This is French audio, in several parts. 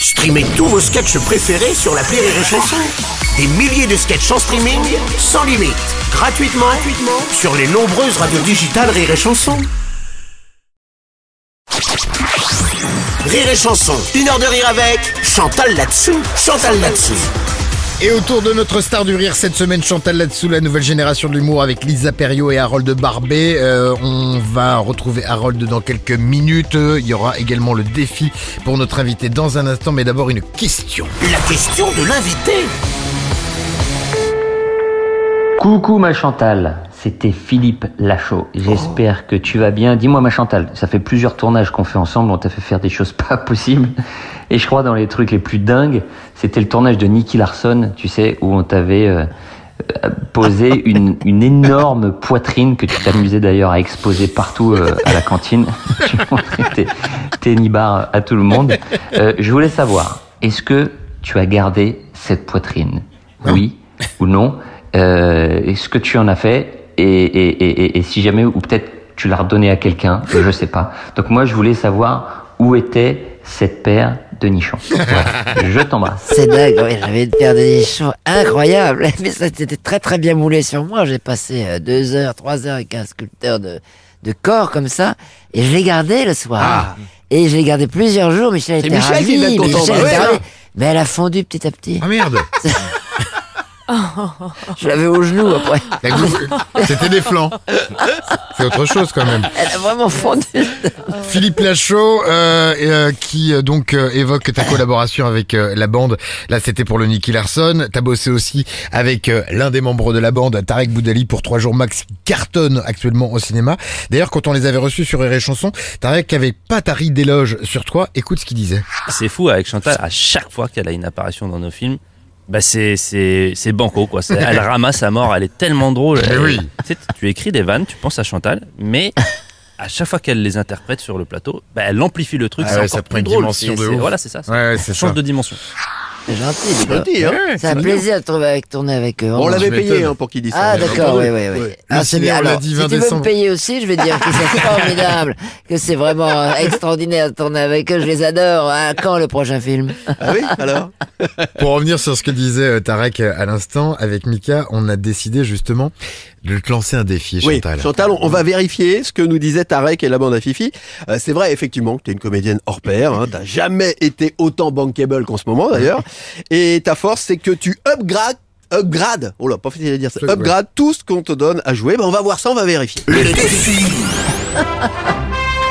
Streamez tous vos sketchs préférés sur l'appli Rire et Chansons. Des milliers de sketchs en streaming, sans limite, gratuitement, sur les nombreuses radios digitales Rire et Chansons. Rire et Chansons, une heure de rire avec Chantal Ladesou. Chantal Ladesou. Et autour de notre star du rire cette semaine, Chantal Ladesou, la nouvelle génération de l'humour avec Lisa Perriot et Harold Barbé. On va retrouver Harold dans quelques minutes. Il y aura également le défi pour notre invité dans un instant, mais d'abord une question. La question de l'invité. Coucou ma Chantal, c'était Philippe Lachaud. J'espère que tu vas bien. Dis-moi ma Chantal, ça fait plusieurs tournages qu'on fait ensemble, on t'a fait faire des choses pas possibles. Et je crois dans les trucs les plus dingues, c'était le tournage de Nicky Larson, tu sais, où on t'avait posé une énorme poitrine que tu t'amusais d'ailleurs à exposer partout à la cantine. Tu montrais tes nibards à tout le monde. Je voulais savoir, est-ce que tu as gardé cette poitrine ? Oui ou non ? Est-ce que tu en as fait et si jamais, ou peut-être tu l'as redonné à quelqu'un, je sais pas. Donc moi je voulais savoir où était cette paire de nichons. Voilà. Je t'embrasse. C'est dingue, oui, j'avais une paire de nichons incroyable, mais ça c'était très très bien moulé sur moi. J'ai passé 2 heures, 3 heures avec un sculpteur de corps comme ça, et je l'ai gardé le soir. Ah. Et je l'ai gardé plusieurs jours. Michel était ravi, mais elle a fondu petit à petit. Ah merde. Je l'avais au genou après. C'était des flancs. C'est autre chose quand même. Elle a vraiment fondu. Philippe Lachaud qui donc évoque ta collaboration avec la bande. Là c'était pour le Nicky Larson. T'as bossé aussi avec l'un des membres de la bande, Tarek Boudali, pour 3 jours max. Cartonne actuellement au cinéma. D'ailleurs quand on les avait reçus sur Rire et Chansons, Tarek avait pas tari d'éloges sur toi. Écoute ce qu'il disait. C'est fou avec Chantal, à chaque fois qu'elle a une apparition dans nos films, bah c'est banco quoi. Elle ramasse à mort, elle est tellement drôle. Oui. Tu écris des vannes, tu penses à Chantal, mais à chaque fois qu'elle les interprète sur le plateau, bah elle amplifie le truc. Ah c'est ouais, ça prend une drôle. Dimension de ouf. Voilà c'est ça. Ouais, ça change de dimension. C'est gentil. C'est gentil hein. Ouais, c'est un plaisir de tourner avec eux. On l'avait payé pour qu'il dise ça. Ah d'accord, oui. Ah, c'est bien. Alors, si tu veux me payer aussi, je vais dire que c'est formidable, que c'est vraiment extraordinaire de tourner avec eux, je les adore. Hein. Quand le prochain film ? Ah oui, alors. Pour revenir sur ce que disait Tarek à l'instant, avec Mika, on a décidé justement de te lancer un défi, Chantal. Oui, Chantal, on va vérifier ce que nous disait Tarek et la bande à Fifi. C'est vrai, effectivement, que t'es une comédienne hors pair, hein, t'as jamais été autant bankable qu'en ce moment d'ailleurs. Et ta force, c'est que tu upgrades, oh là, pas facile à dire ça, upgrades tout ce qu'on te donne à jouer. Ben, on va voir ça, on va vérifier. Le défi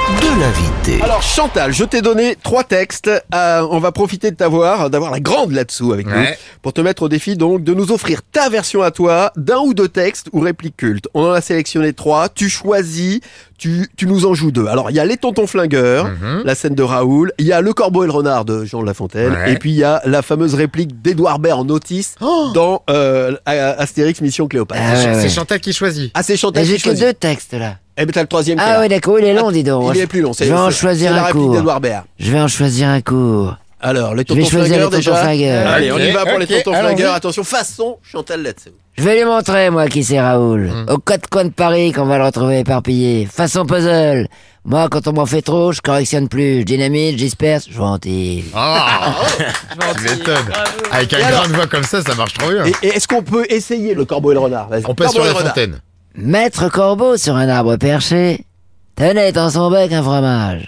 de l'invité. Alors Chantal, je t'ai donné 3 textes. On va profiter de d'avoir la grande là-dessous avec nous pour te mettre au défi donc de nous offrir ta version à toi d'un ou 2 textes ou répliques cultes. On en a sélectionné 3. Tu choisis. Tu nous en joues 2. Alors, il y a Les Tontons Flingueurs, la scène de Raoul, il y a Le Corbeau et le Renard de Jean de La Fontaine, et puis il y a la fameuse réplique d'Edouard Baird en Otis dans Astérix Mission Cléopâtre. C'est Chantal qui choisit. Ah, c'est Chantal qui choisit. J'ai que 2 textes, là. Eh ben, t'as le 3e. Ah oui, d'accord, il est long, dis donc. Il est plus long. Je vais en choisir un court. C'est la réplique d'Edouard Baird. Je vais en choisir un court. Alors, Les Tontons Flingueurs, déjà. Allez, on y va pour Les Tontons Flingueurs. Attention, façon Chantal Ladesou. Je vais lui montrer, moi, qui c'est Raoul. Aux 4 coins de Paris qu'on va le retrouver éparpillé. Façon puzzle. Moi, quand on m'en fait trop, je correctionne plus. Je dynamite, j'disperse, je ventile. Je m'étonne. Avec une grande voix comme ça, ça marche trop bien. Et est-ce qu'on peut essayer Le Corbeau et le Renard? On passe sur La Fontaine. Maître Corbeau sur un arbre perché tenait dans son bec un fromage.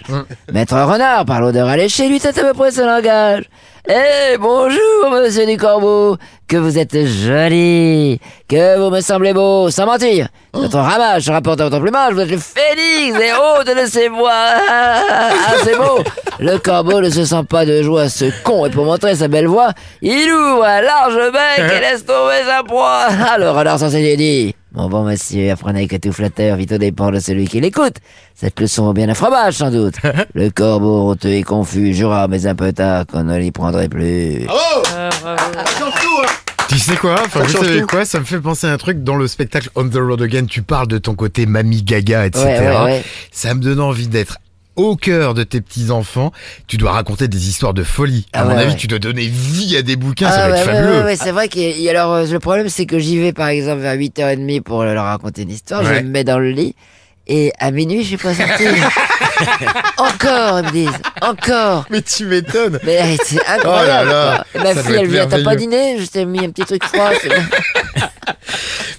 Maître Renard, par l'odeur alléchée, lui tâte à peu près ce langage. Eh, bonjour, monsieur du Corbeau, que vous êtes joli, que vous me semblez beau, sans mentir. Votre ramage se rapporte à votre plumage, vous êtes le phénix, et oh, de laissez-moi. Ah, c'est beau. Le Corbeau ne se sent pas de joie, ce con, et pour montrer sa belle voix, il ouvre un large bec et laisse tomber sa proie. Ah, le renard s'en s'est dit. Mon bon monsieur, apprenez que tout flatteur vit au dépens de celui qui l'écoute. Cette leçon bien à fromage, sans doute. Le Corbeau, honteux et confus, jura, mais un peu tard, qu'on ne l'y prendrait plus. Oh surtout, hein. Tu sais quoi, vous savez quoi, ça me fait penser à un truc dans le spectacle On The Road Again, tu parles de ton côté Mamie Gaga, etc. Ouais. Ça me donne envie d'être au cœur de tes petits-enfants, tu dois raconter des histoires de folie. À mon avis, tu dois donner vie à des bouquins, ça va être fabuleux. Ouais, c'est vrai que alors le problème c'est que j'y vais par exemple vers 8h30 pour leur raconter une histoire, je me mets dans le lit Et à minuit, je suis pas sorti. Encore, ils me disent. Encore. Mais tu m'étonnes. Mais c'est incroyable. Oh là là. Ma fille, elle me dit, t'as pas dîné? Je t'ai mis un petit truc froid.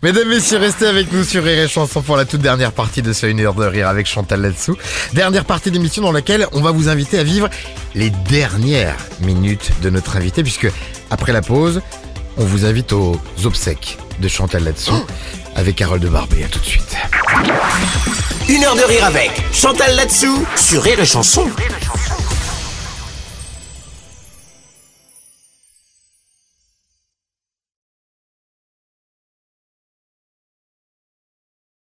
Mesdames, messieurs, restez avec nous sur Rire et Chansons pour la toute dernière partie de ce 1 heure de rire avec Chantal Ladesou. Dernière partie d'émission dans laquelle on va vous inviter à vivre les dernières minutes de notre invité, puisque après la pause, on vous invite aux obsèques de Chantal Ladesou avec Harold Barbé. À tout de suite. 1 heure de rire avec Chantal Ladesou sur Rire et Chansons.